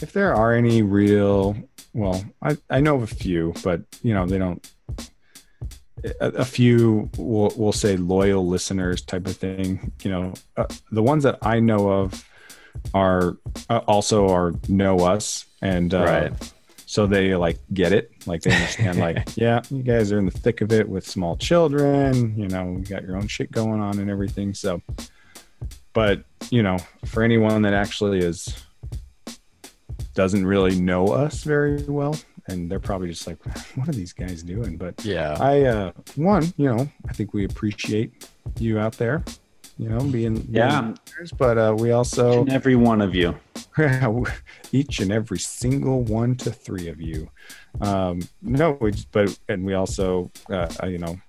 If there are any real, well, I know of a few, but you know, they don't, a few we'll say loyal listeners type of thing. You know, the ones that I know of are also are know us, and right. So they like get it, like they understand, like, yeah, you guys are in the thick of it with small children, you know, you got your own shit going on and everything. So, but you know, for anyone that actually doesn't really know us very well, and they're probably just like, what are these guys doing? But yeah, I you know, I think we appreciate you out there, you know, being but we also, each and every one of you, each and every single 1 to 3 of you, we also you know,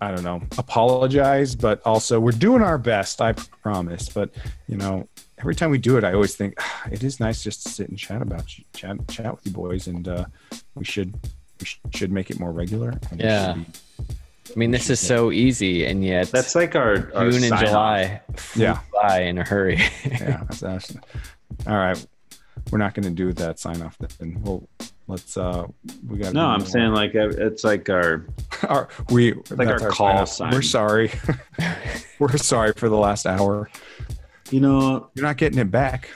I don't know, apologize, but also we're doing our best, I promise. But you know, every time we do it, I always think it is nice just to sit and chat with you boys, and we should make it more regular. And yeah. I mean, this is so easy, and yet that's like our June and July fly in a hurry. Yeah, that's all right. We're not going to do that sign off then. Well, let's we got. No, I'm saying like it's like our call sign. We're sorry. We're sorry for the last hour. You know, you're not getting it back.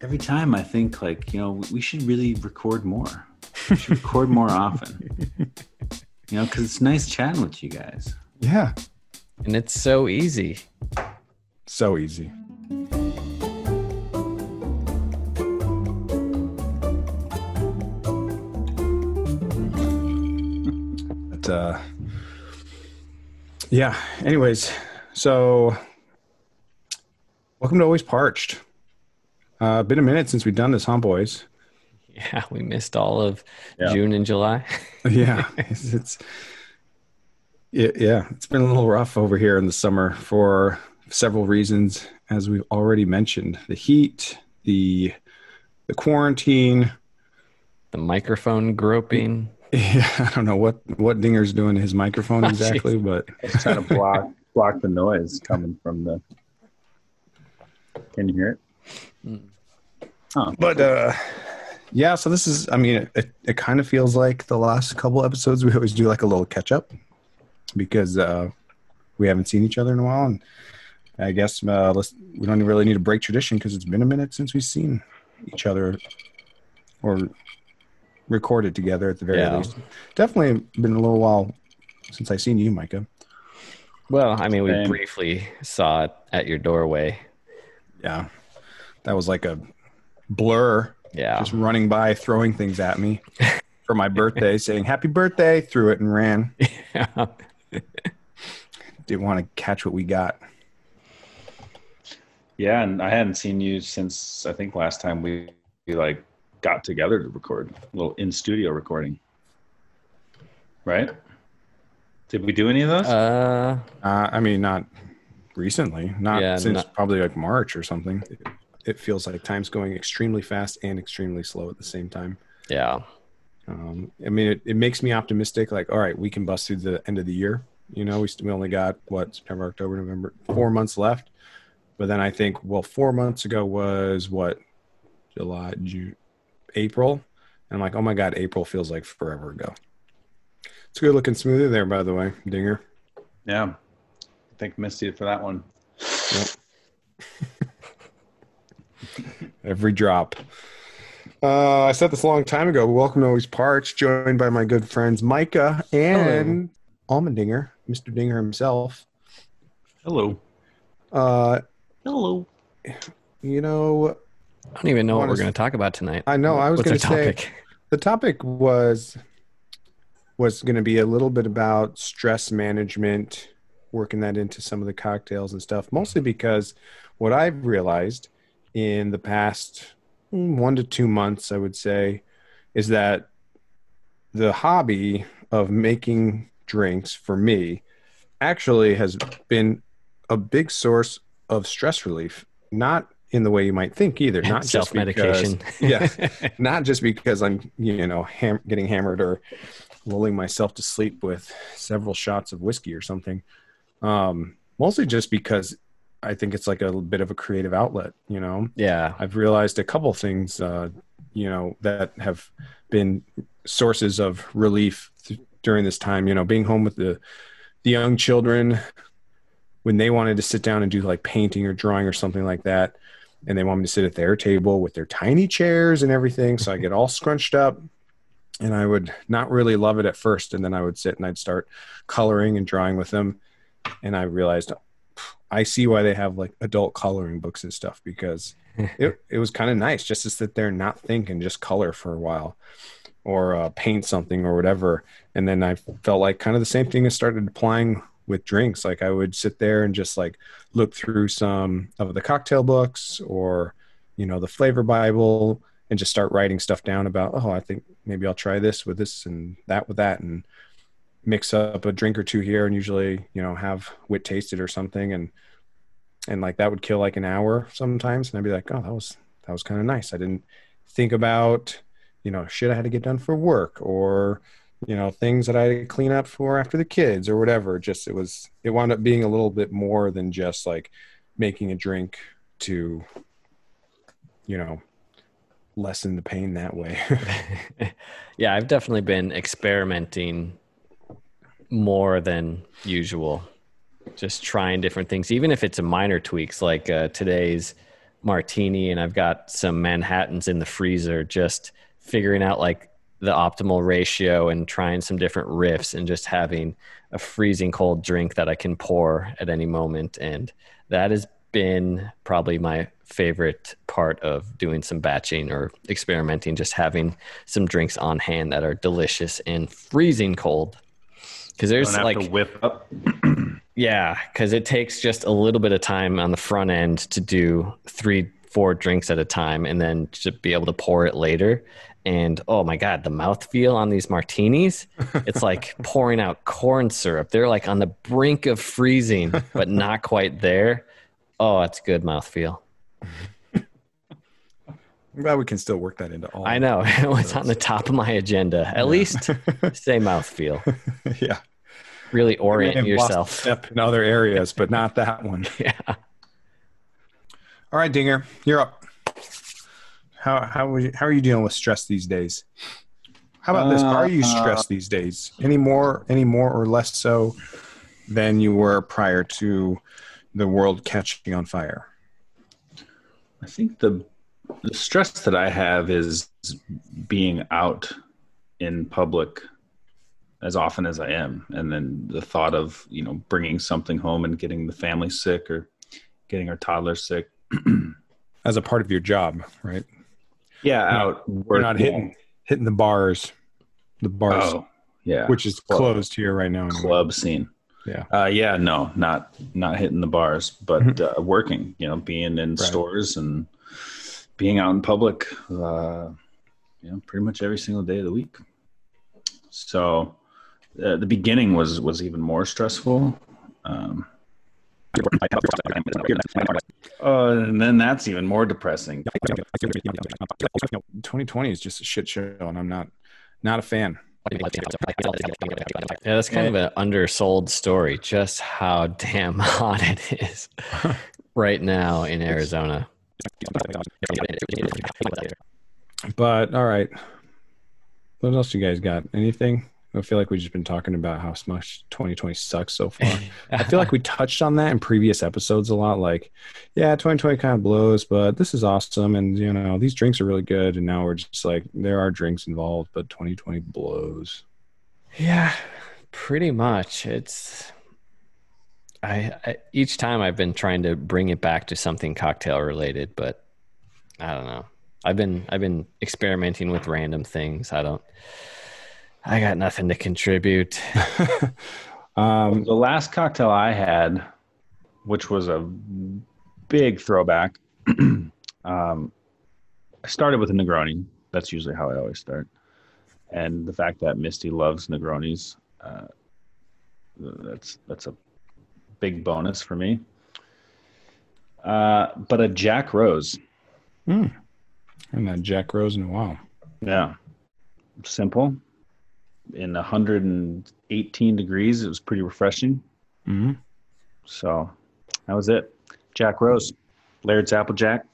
Every time I think like, you know, we should really record more. We should record more often. You know, because it's nice chatting with you guys. Yeah. And it's so easy. So easy. But, yeah. Anyways, so welcome to Always Parched. Been a minute since we've done this, huh, boys? Yeah, we missed all of June and July. Yeah, it's been a little rough over here in the summer for several reasons, as we've already mentioned: the heat, the quarantine, the microphone groping. Yeah, I don't know what Dinger's doing to his microphone exactly, but it's trying to block the noise coming from the. Can you hear it? Mm. Oh, but yeah, so this is, I mean, it kind of feels like the last couple episodes we always do like a little catch up, because we haven't seen each other in a while, and I guess we don't really need to break tradition because it's been a minute since we've seen each other or recorded together at the very least. Definitely been a little while since I seen you, Micah. Well, I mean, we briefly saw it at your doorway. Yeah, that was like a blur. Yeah. Just running by, throwing things at me for my birthday, saying, happy birthday, threw it and ran. Yeah. Didn't want to catch what we got. Yeah. And I hadn't seen you since, I think, last time we like got together to record a little in studio recording. Right. Did we do any of those? I mean, not recently, probably like March or something. It feels like time's going extremely fast and extremely slow at the same time. Yeah. I mean, it makes me optimistic. Like, all right, we can bust through the end of the year. You know, we only got, what, September, October, November, 4 months left. But then I think, well, 4 months ago was what? July, June, April. And I'm like, oh my God, April feels like forever ago. It's good looking smoother there, by the way, Dinger. Yeah. I think missed you for that one. Yep. Every drop. I said this a long time ago. Welcome to Always Parched, joined by my good friends Micah and Almondinger, Mr. Dinger himself. Hello. Hello. You know, I don't even know what we're going to talk about tonight. I know. I was going to say the topic was going to be a little bit about stress management, working that into some of the cocktails and stuff, mostly because what I've realized in the past 1 to 2 months, I would say, is that the hobby of making drinks for me actually has been a big source of stress relief. Not in the way you might think either. Not self-medication. Not just because I'm, you know, getting hammered or lulling myself to sleep with several shots of whiskey or something. Mostly just because I think it's like a bit of a creative outlet, you know? Yeah. I've realized a couple things, you know, that have been sources of relief during this time, you know, being home with the young children when they wanted to sit down and do like painting or drawing or something like that. And they want me to sit at their table with their tiny chairs and everything. So I get all scrunched up and I would not really love it at first. And then I would sit and I'd start coloring and drawing with them. And I realized I see why they have like adult coloring books and stuff, because it was kind of nice just to sit there and not think and just color for a while or paint something or whatever. And then I felt like kind of the same thing I started applying with drinks. Like I would sit there and just like look through some of the cocktail books or, you know, the flavor Bible and just start writing stuff down about, oh, I think maybe I'll try this with this and that with that and mix up a drink or two here and usually, you know, have wit tasted or something. And like that would kill like an hour sometimes. And I'd be like, oh, that was kind of nice. I didn't think about, you know, shit I had to get done for work or, you know, things that I had to clean up for after the kids or whatever. Just, it wound up being a little bit more than just like making a drink to, you know, lessen the pain that way. Yeah. I've definitely been experimenting more than usual, just trying different things, even if it's a minor tweaks, like today's martini, and I've got some Manhattans in the freezer, just figuring out like the optimal ratio and trying some different riffs and just having a freezing cold drink that I can pour at any moment. And that has been probably my favorite part of doing some batching or experimenting, just having some drinks on hand that are delicious and freezing cold. Cause there's like to whip up. Yeah. Cause it takes just a little bit of time on the front end to do 3-4 drinks at a time and then to be able to pour it later. And oh my God, the mouthfeel on these martinis, it's like pouring out corn syrup. They're like on the brink of freezing, but not quite there. Oh, it's good mouthfeel. I'm glad we can still work that into all. I know. It was on the top of my agenda. At least say mouthfeel. Yeah. Really orient yourself. Lost step in other areas, but not that one. Yeah. All right, Dinger, you're up. How are you dealing with stress these days? How about this? Are you stressed these days? Any more or less so than you were prior to the world catching on fire? I think the stress that I have is being out in public as often as I am. And then the thought of, you know, bringing something home and getting the family sick or getting our toddler sick. As a part of your job, right? Yeah. We're not hitting the bars. The bars. Oh, yeah. Which is closed here right now. Club scene. Yeah. Yeah. No, not hitting the bars, but working, you know, being in stores and being out in public, you know, pretty much every single day of the week. So the beginning was even more stressful. And then that's even more depressing. 2020 is just a shit show, and I'm not a fan. Yeah, that's kind of an undersold story, just how damn hot it is right now in Arizona. But all right, what else you guys got? Anything? I feel like we've just been talking about how much 2020 sucks so far. I feel like we touched on that in previous episodes a lot. Like, yeah, 2020 kind of blows, but this is awesome. And, you know, these drinks are really good. And now we're just like, there are drinks involved, but 2020 blows. Yeah, pretty much. It's I each time I've been trying to bring it back to something cocktail related, but I don't know. I've been experimenting with random things. I got nothing to contribute. The last cocktail I had, which was a big throwback, I started with a Negroni. That's usually how I always start. And the fact that Misty loves Negronis, that's a big bonus for me. But a Jack Rose. Mm. I haven't had Jack Rose in a while. Yeah. Simple. In 118 degrees, it was pretty refreshing. Mm-hmm. So that was it. Jack Rose, Laird's Applejack, a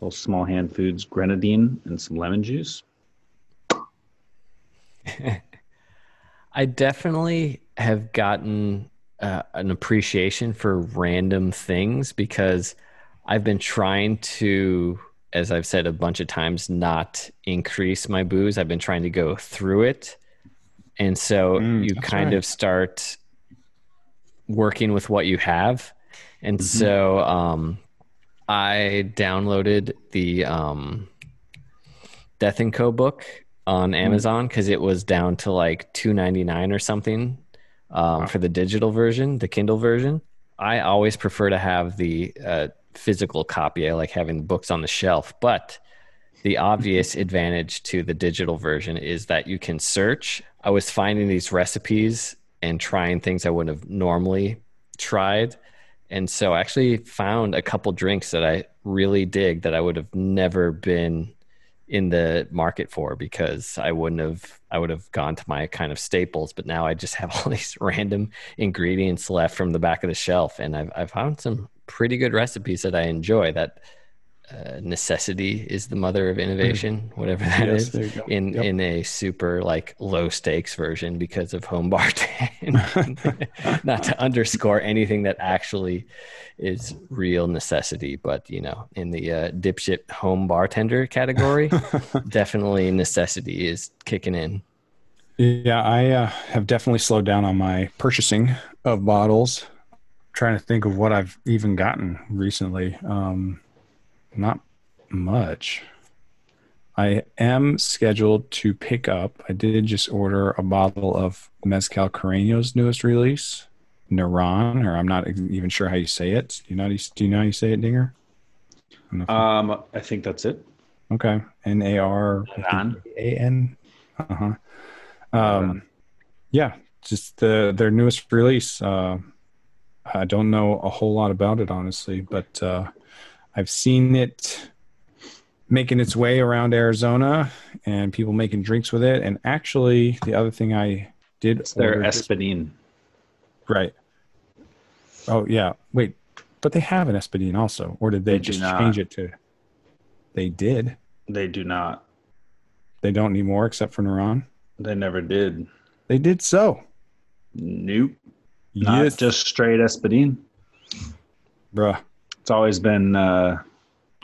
little Small Hand Foods grenadine, and some lemon juice. I definitely have gotten an appreciation for random things because I've been trying to, as I've said a bunch of times, not increase my booze. I've been trying to go through it. And so you kind of start working with what you have. And so I downloaded the Death & Co. book on Amazon because it was down to like $2.99 or something for the digital version, the Kindle version. I always prefer to have the physical copy. I like having books on the shelf, but the obvious advantage to the digital version is that you can search. I was finding these recipes and trying things I wouldn't have normally tried. And so I actually found a couple drinks that I really dig that I would have never been in the market for because I would have gone to my kind of staples, but now I just have all these random ingredients left from the back of the shelf. And I've found some pretty good recipes that I enjoy. That necessity is the mother of innovation, whatever that is in a super like low stakes version because of home bartending. Not to underscore anything that actually is real necessity, but you know, in the dipshit home bartender category, definitely necessity is kicking in. Yeah. I have definitely slowed down on my purchasing of bottles. Trying to think of what I've even gotten recently. Not much. I am scheduled to pick up. I did just order a bottle of Mezcal Carreño's newest release, Neron, or I'm not even sure how you say it. Do you know how you say it, Dinger? I think that's it. Okay. N-A-R-A-N. Uh-huh. Yeah, just their newest release. I don't know a whole lot about it, honestly, but I've seen it making its way around Arizona and people making drinks with it. And actually, the other thing I did... It's their Espadín. Right. Oh, yeah. Wait, but they have an Espadín also. Or did they just change it to... They did. They do not. They don't need more except for Neron? They never did. They did so. Nope. Not just straight Espadín. Bruh. It's always been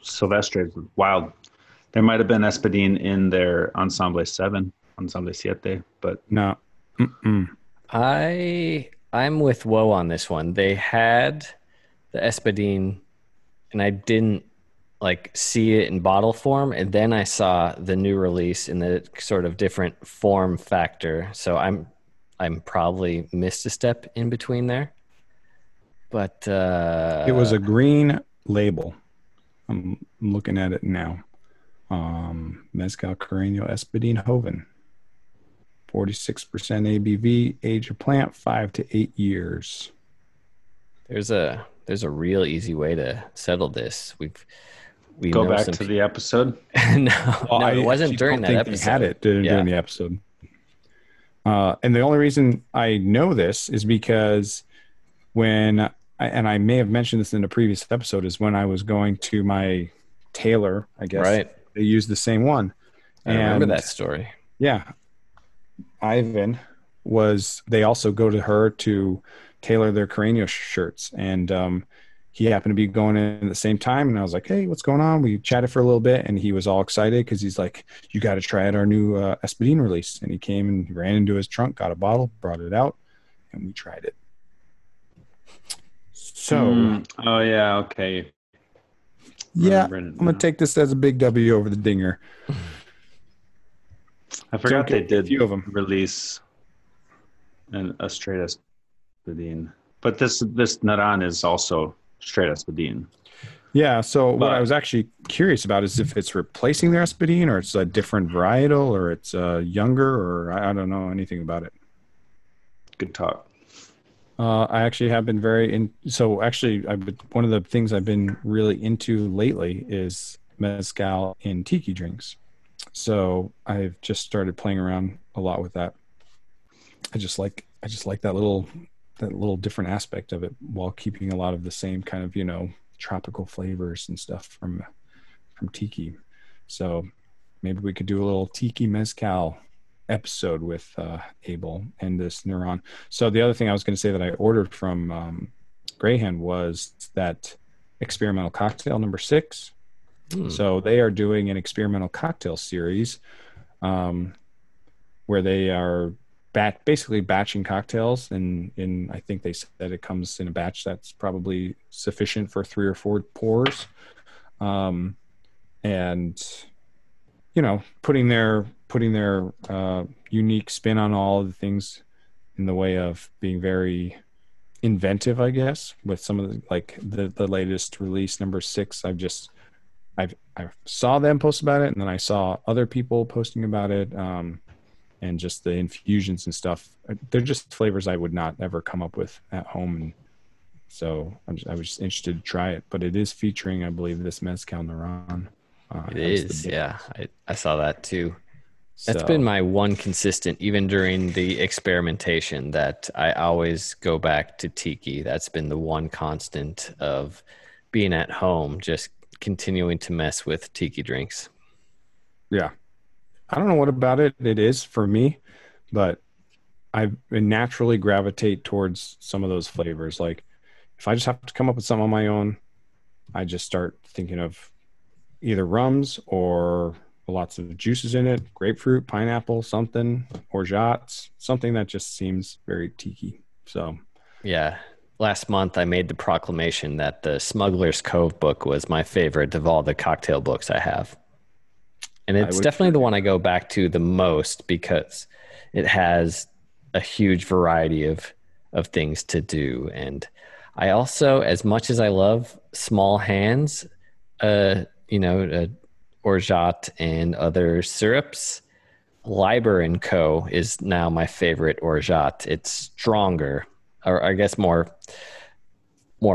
Silvestre, wild. There might have been Espadín in their Ensemble 7, Ensemble 7, but... No. I'm with Woe on this one. They had the Espadín, and I didn't like see it in bottle form, and then I saw the new release in the sort of different form factor, so I'm probably missed a step in between there. But it was a green label. I'm looking at it now. Mezcal Carreño Espadín Hoven. 46% ABV, age of plant 5 to 8 years. There's a real easy way to settle this. We go back to the episode. No, it wasn't during that episode. They had it during the episode. And the only reason I know this is because I may have mentioned this in a previous episode, is when I was going to my tailor, I guess. Right. They used the same one. I remember that story. Yeah. Ivan they also go to her to tailor their Carreño shirts. And he happened to be going in at the same time. And I was like, hey, what's going on? We chatted for a little bit. And he was all excited because he's like, you got to try out our new Espadín release. And he came and ran into his trunk, got a bottle, brought it out, and we tried it. So, oh yeah, okay. Yeah, I'm gonna take this as a big W over the Dinger. I forgot they did a few of them release and a straight Espadín, but this Neron is also straight Espadín. Yeah. So what I was actually curious about is if it's replacing their Espadín, or it's a different varietal, or it's younger, or I don't know anything about it. Good talk. I actually have been one of the things I've been really into lately is mezcal and tiki drinks. So I've just started playing around a lot with that. I just like that little that little different aspect of it while keeping a lot of the same kind of, you know, tropical flavors and stuff from tiki. So maybe we could do a little tiki mezcal episode with Abel and this Neuron. So the other thing I was going to say that I ordered from Grayhand was that experimental cocktail number 6. So they are doing an experimental cocktail series where they are basically batching cocktails, and I think they said that it comes in a batch that's probably sufficient for 3 or 4 pours, and you know, putting their unique spin on all of the things in the way of being very inventive, I guess, with some of the, like the latest release number 6. I saw them post about it, and then I saw other people posting about it, and just the infusions and stuff. They're just flavors I would not ever come up with at home, and so I was just interested to try it. But it is featuring, I believe, this mezcal Neuron. It is, yeah. I saw that too. That's been my one consistent, even during the experimentation, that I always go back to tiki. That's been the one constant of being at home, just continuing to mess with tiki drinks. Yeah. I don't know what about it is for me, but I naturally gravitate towards some of those flavors. Like if I just have to come up with some on my own, I just start thinking of either rums or lots of juices in it, grapefruit, pineapple, something, orgeats, something that just seems very tiki. So yeah. Last month, I made the proclamation that the Smuggler's Cove book was my favorite of all the cocktail books I have. And it's definitely the one I go back to the most because it has a huge variety of things to do. And I also, as much as I love small hands, orgeat and other syrups, Liber & Co. is now my favorite orgeat. It's stronger, or I guess more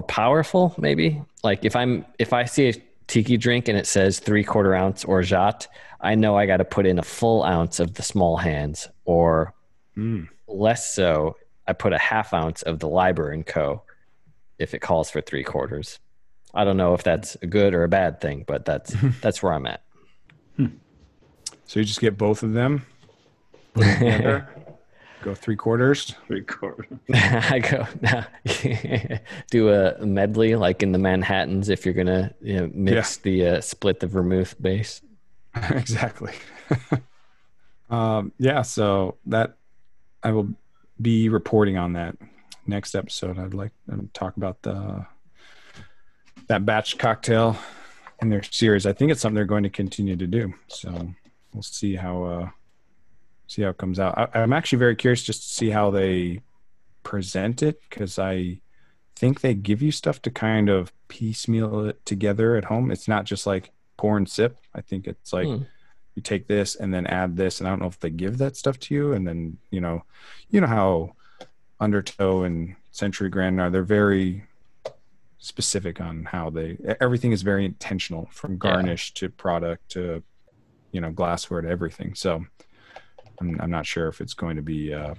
powerful, maybe. Like if I see a tiki drink and it says 3/4 ounce orgeat, I know I got to put in a full ounce of the small hands, or less so, I put a half ounce of the Liber & Co. if it calls for 3/4. I don't know if that's a good or a bad thing, but that's where I'm at. So you just get both of them, put them together. Go 3/4. 3/4. I go do a medley like in the Manhattans if you're gonna mix the split the vermouth base. Exactly. So that I will be reporting on that next episode. I'd talk about that batch cocktail and their series. I think it's something they're going to continue to do. So we'll see how it comes out. I'm actually very curious just to see how they present it, because I think they give you stuff to kind of piecemeal it together at home. It's not just like pour and sip. I think it's like you take this and then add this, and I don't know if they give that stuff to you. And then, you know how Undertow and Century Grand are, they're very specific on how everything is very intentional, from garnish to product to, glassware to everything. So I'm not sure if it's going to be the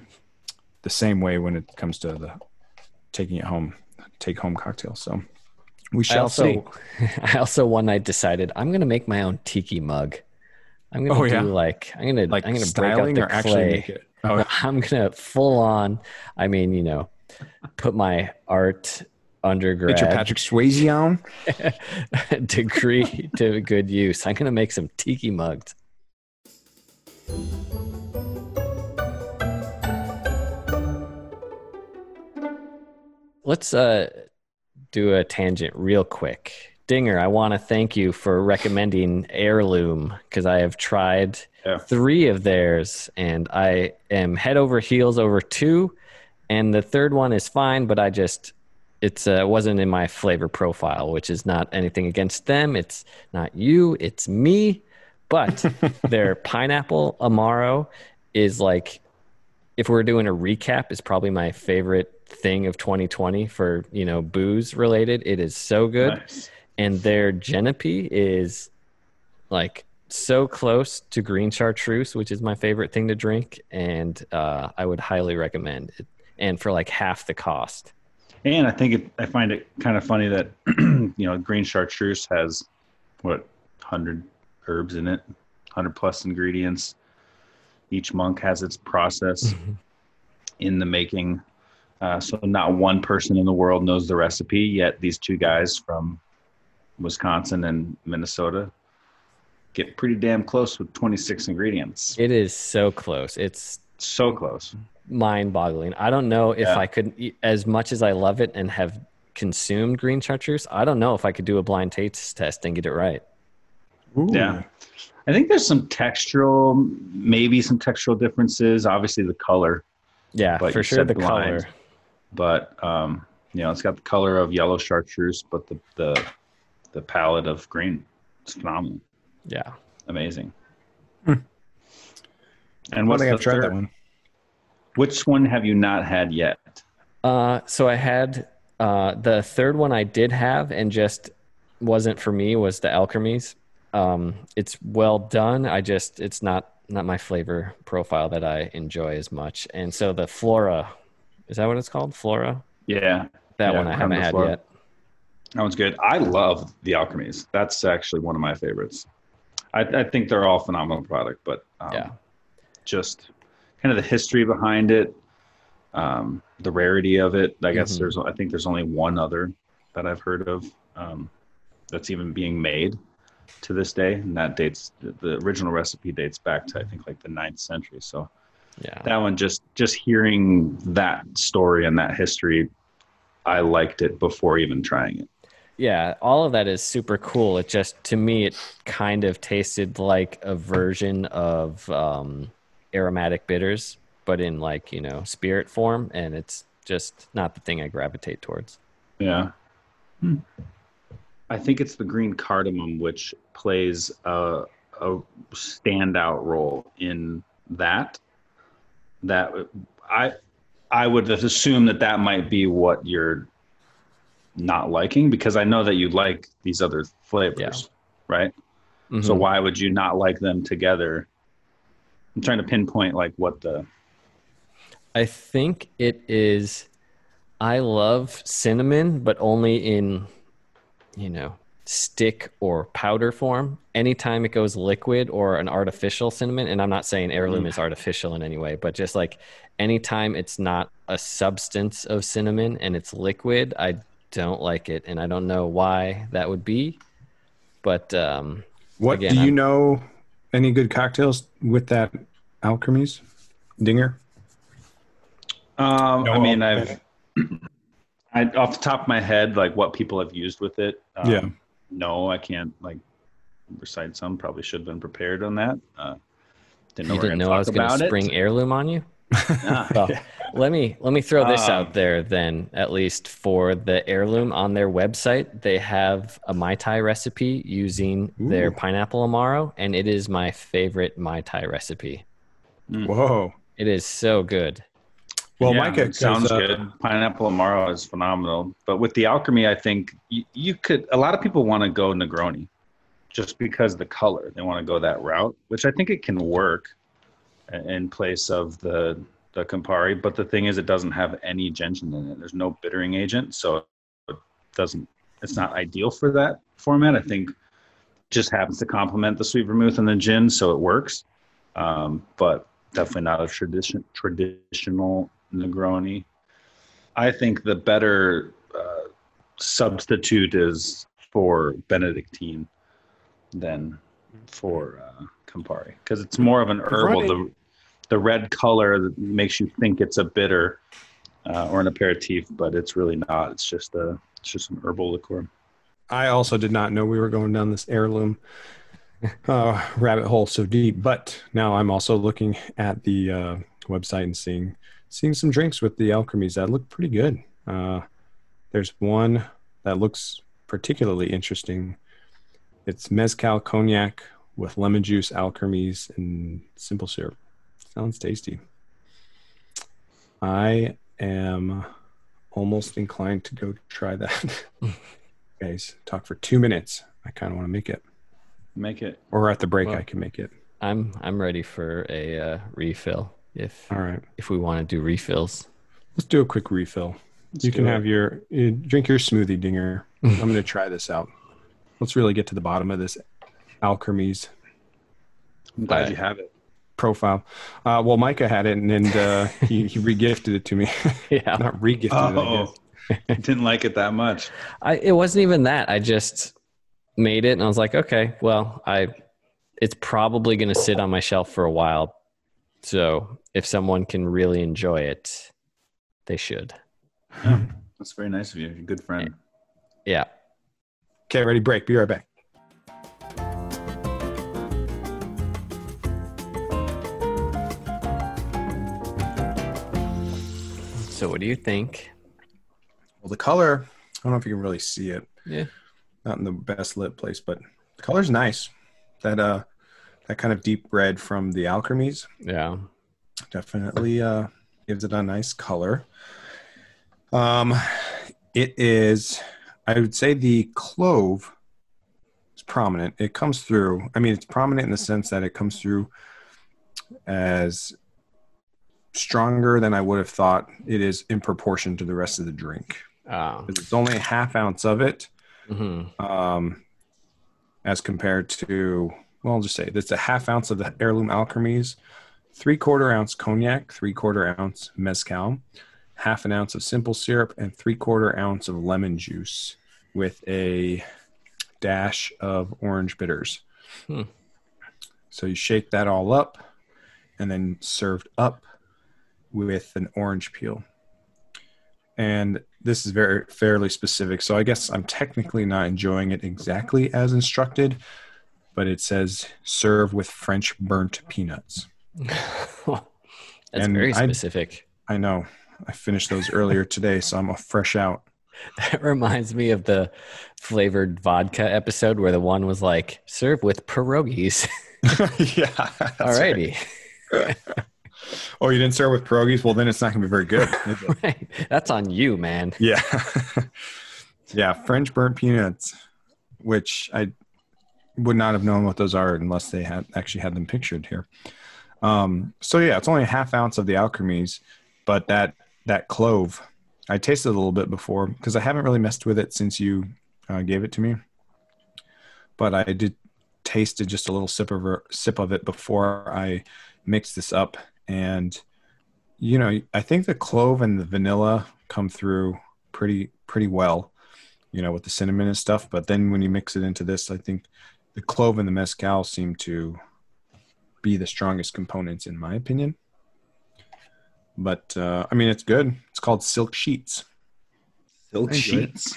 same way when it comes to the taking it home, take home cocktail. So we shall see. I also one night decided I'm going to make my own tiki mug. I'm going to I'm going to break out the clay. Make it. Oh. I'm going to full on. I mean, put my art undergrad. Get your Patrick Swayze on degree to good use. I'm going to make some tiki mugs. Let's do a tangent real quick. Dinger, I want to thank you for recommending Heirloom, because I have tried 3 of theirs and I am head over heels over 2, and the third one is fine, but I just wasn't in my flavor profile, which is not anything against them. It's not you, it's me. But their pineapple amaro is like, if we're doing a recap, is probably my favorite thing of 2020 for booze related. It is so good. Nice. And their Genepi is like so close to green chartreuse, which is my favorite thing to drink, and I would highly recommend it. and for like half the cost. And I think I find it kind of funny that, you know, green chartreuse has what, 100 herbs in it, 100 plus ingredients. Each monk has its process in the making. So not one person in the world knows the recipe, yet these two guys from Wisconsin and Minnesota get pretty damn close with 26 ingredients. It is so close. It's so close. Mind-boggling. I don't know if I could, as much as I love it and have consumed green chartreuse, I don't know if I could do a blind taste test and get it right. Ooh. Yeah. I think there's some textural, maybe some textural differences. Obviously the color. Yeah, for sure the blind color. But, you know, it's got the color of yellow chartreuse, but the palette of green. It's phenomenal. Yeah. Amazing. And what's the third one? Which one have you not had yet? So I had the third one I did have and just wasn't for me was the Alkermes. It's well done. I just, it's not my flavor profile that I enjoy as much. And so the Flora, is that what it's called? Flora? Yeah. That one I haven't had yet. That one's good. I love the Alkermes. That's actually one of my favorites. I think they're all phenomenal product, but just kind of the history behind it, the rarity of it. I guess I think there's only one other that I've heard of that's even being made to this day, and that dates, the original recipe dates back to I think like the 9th century. So yeah, that one, just hearing that story and that history, I liked it before even trying it. Yeah, all of that is super cool. It just, to me, it kind of tasted like a version of aromatic bitters, but in like, you know, spirit form, and it's just not the thing I gravitate towards. Yeah. I think it's the green cardamom which plays a standout role in that. That I would assume that might be what you're not liking, because I know that you like these other flavors, right? Mm-hmm. So why would you not like them together? I'm trying to pinpoint like what the... I think it is, I love cinnamon, but only in, you know, stick or powder form. Anytime it goes liquid or an artificial cinnamon, and I'm not saying heirloom is artificial in any way, but just like anytime it's not a substance of cinnamon and it's liquid, I don't like it, and I don't know why that would be. But do you know any good cocktails with that Alkermes dinger? No, I mean, I off the top of my head, like what people have used with it. No, I can't like recite some. Probably should have been prepared on that. Didn't know I was going to spring heirloom on you. Well, let me throw this out there then. At least for the heirloom, on their website they have a Mai Tai recipe using their pineapple amaro, and it is my favorite Mai Tai recipe. Whoa, it is so good. Well, yeah, Micah, it sounds good. Pineapple amaro is phenomenal, but with the Alkermes, I think you could, a lot of people want to go Negroni just because of the color. They want to go that route, which I think it can work in place of the Campari, but the thing is, it doesn't have any gentian in it. There's no bittering agent, so it doesn't. It's not ideal for that format. I think it just happens to complement the sweet vermouth and the gin, so it works. But definitely not a traditional Negroni. I think the better substitute is for Benedictine than for Campari, because it's more of an herbal. The red color makes you think it's a bitter or an aperitif, but it's really not. It's just an herbal liqueur. I also did not know we were going down this heirloom rabbit hole so deep, but now I'm also looking at the website and seeing some drinks with the Alkermes that look pretty good. There's one that looks particularly interesting. It's mezcal cognac with lemon juice, Alkermes, and simple syrup. Sounds tasty. I am almost inclined to go try that. Guys, talk for 2 minutes. I kind of want to make it. Make it. Or at the break, well, I can make it. I'm ready for a refill. If we want to do refills. Let's do a quick refill. You can have your drink your smoothie, Dinger. I'm going to try this out. Let's really get to the bottom of this alchemies. I'm glad you have it. Profile. Well, Micah had it, and he regifted it to me. Yeah, not regifted. Oh, I didn't like it that much. It wasn't even that. I just made it, and I was like, okay, well, it's probably going to sit on my shelf for a while. So if someone can really enjoy it, they should. Oh, that's very nice of you. You're a good friend. Yeah. Okay, ready, break. Be right back. So what do you think? Well, the color, I don't know if you can really see it. Yeah. Not in the best lit place, but the color's nice. That that kind of deep red from the alchemies. Yeah. Definitely gives it a nice color. It is, I would say the clove is prominent. It comes through. I mean, it's prominent in the sense that it comes through as stronger than I would have thought it is in proportion to the rest of the drink. Oh. It's only a half ounce of it. Mm-hmm. As compared to, well, I'll just say it's a half ounce of the Heirloom Alchemies, 3/4 ounce cognac, 3/4 ounce mezcal, half an ounce of simple syrup, and 3/4 ounce of lemon juice with a dash of orange bitters. Hmm. So you shake that all up and then served up with an orange peel. And this is very fairly specific. So I guess I'm technically not enjoying it exactly as instructed, but it says serve with French burnt peanuts. That's very specific. I know. I finished those earlier today, so I'm fresh out. That reminds me of the flavored vodka episode where the one was like, serve with pierogies. Yeah. Alrighty. Right. Oh, you didn't serve with pierogies? Well, then it's not going to be very good. Right. That's on you, man. Yeah. Yeah, French burnt peanuts, which I would not have known what those are unless they had actually had them pictured here. So, yeah, it's only a half ounce of the alchemies, but that clove, I tasted a little bit before because I haven't really messed with it since you gave it to me. But I did taste just a little sip of it before I mixed this up. And, you know, I think the clove and the vanilla come through pretty well, you know, with the cinnamon and stuff. But then when you mix it into this, I think the clove and the mezcal seem to be the strongest components in my opinion. But, I mean, it's good. It's called Silk Sheets. Silk Sheets.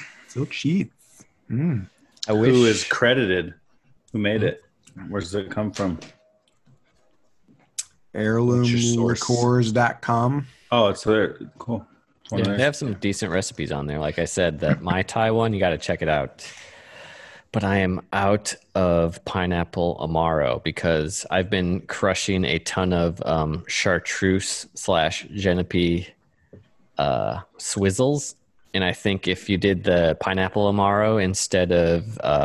Mm. Who is credited? Who made it? Where does it come from? heirloomliqueurs.com. Oh, it's there. Cool. Yeah, they have some decent recipes on there. Like I said, that Mai Tai one, you got to check it out. But I am out of pineapple Amaro because I've been crushing a ton of chartreuse / Genepi swizzles. And I think if you did the pineapple Amaro instead of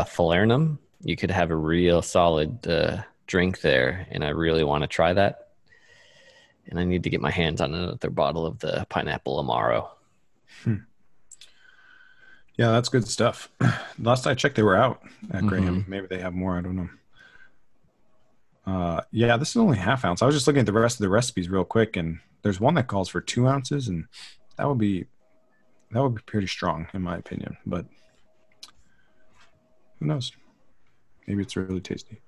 falernum, you could have a real solid drink there. And I really want to try that. And I need to get my hands on another bottle of the pineapple Amaro. Hmm. Yeah, that's good stuff. Last I checked, they were out at Graham. Maybe they have more. I don't know. Yeah, this is only half ounce. I was just looking at the rest of the recipes real quick, and there's one that calls for 2 ounces, and that would be pretty strong in my opinion. But who knows? Maybe it's really tasty.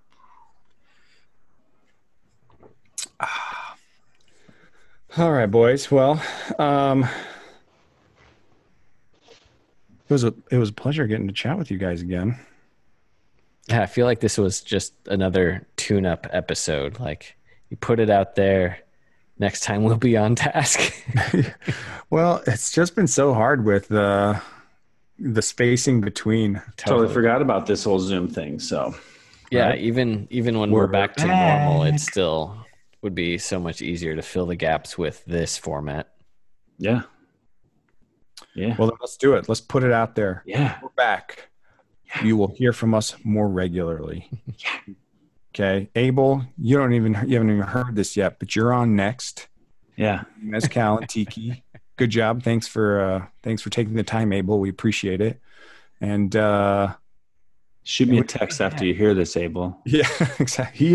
All right, boys. Well, it was a pleasure getting to chat with you guys again. Yeah, I feel like this was just another tune-up episode. Like, you put it out there. Next time we'll be on task. Well, it's just been so hard with the spacing between. Totally forgot about this whole Zoom thing. So, yeah, right? even when we're back to normal, it's still would be so much easier to fill the gaps with this format. Yeah. Yeah. Well, then let's do it. Let's put it out there. Yeah. We're back. Yeah. You will hear from us more regularly. Yeah. Okay. Abel, you haven't even heard this yet, but you're on next. Yeah. Mezcal and Tiki. good job. Thanks for taking the time, Abel. We appreciate it. And shoot me a text after you hear this, Abel. Yeah, exactly.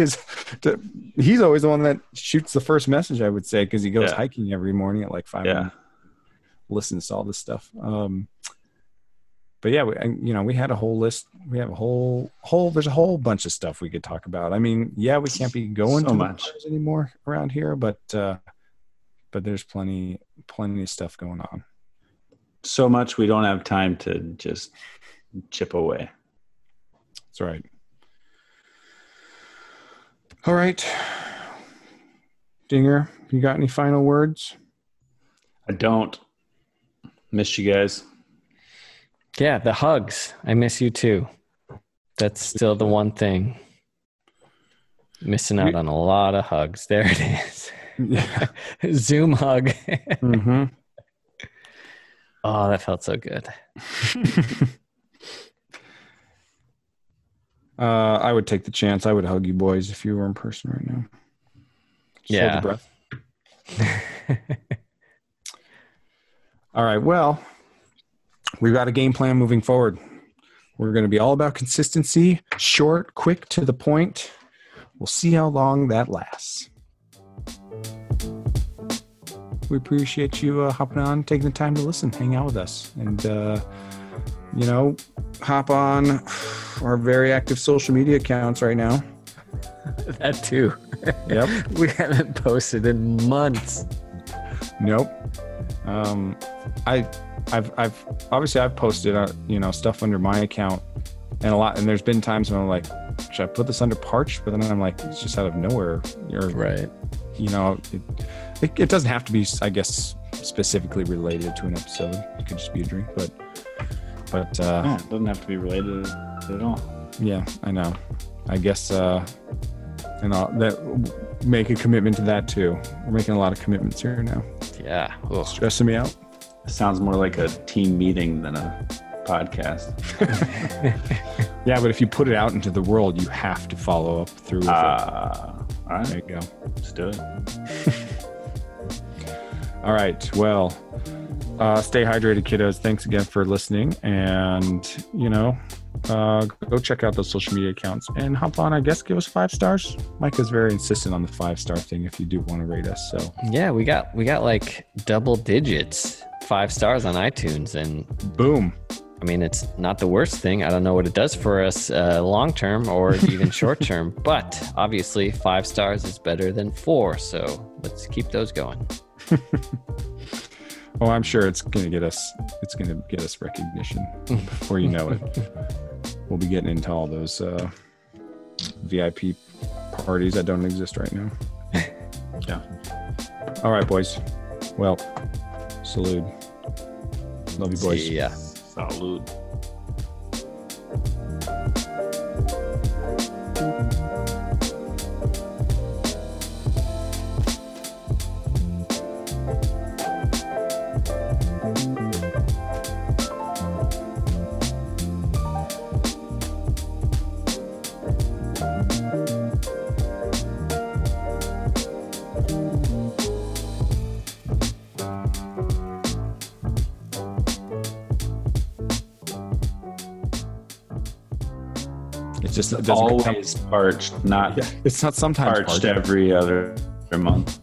He's always the one that shoots the first message, I would say, because he goes hiking every morning at like 5 a.m. Listens to all this stuff. But yeah, we had a whole list. We have there's a whole bunch of stuff we could talk about. I mean, yeah, we can't be going so much anymore around here, but there's plenty of stuff going on. So much we don't have time to just chip away. That's right. All right. Dinger, you got any final words? I don't. Miss you guys. Yeah, the hugs. I miss you too. That's still the one thing. Missing out on a lot of hugs. There it is. Yeah. Zoom hug. Mm-hmm. Oh, that felt so good. I would take the chance. I would hug you boys if you were in person right now. Just hold the breath. All right. Well, we've got a game plan moving forward. We're going to be all about consistency, short, quick, to the point. We'll see how long that lasts. We appreciate you hopping on, taking the time to listen, hang out with us, and hop on our very active social media accounts right now. That too. Yep. We haven't posted in months. Nope. I've obviously I've posted stuff under my account and a lot, and there's been times when I'm like, should I put this under Parched? But then I'm like, it's just out of nowhere. You're right. It doesn't have to be, I guess, specifically related to an episode. It could just be a drink, but it doesn't have to be related at all. Yeah, I know. I guess and I'll make a commitment to that too. We're making a lot of commitments here now. Yeah. Ugh. Stressing me out. It sounds more like a team meeting than a podcast. Yeah, but if you put it out into the world, you have to follow up through with it. All right. There you go. Let's do it. All right. Well, stay hydrated, kiddos. Thanks again for listening. And, go check out those social media accounts and hop on. I guess give us 5 stars. Micah's very insistent on the 5-star thing if you do want to rate us. So yeah, we got like double digits 5 stars on iTunes, and boom. I mean, it's not the worst thing. I don't know what it does for us long term or even short term, but obviously 5 stars is better than 4. So let's keep those going. Oh, I'm sure it's going to get us recognition before you know it. We'll be getting into all those VIP parties that don't exist right now. Yeah. All right, boys. Well, salute. Love you, boys. Yeah. Salute. It's always parched, not. Yeah, it's not sometimes parched every other month.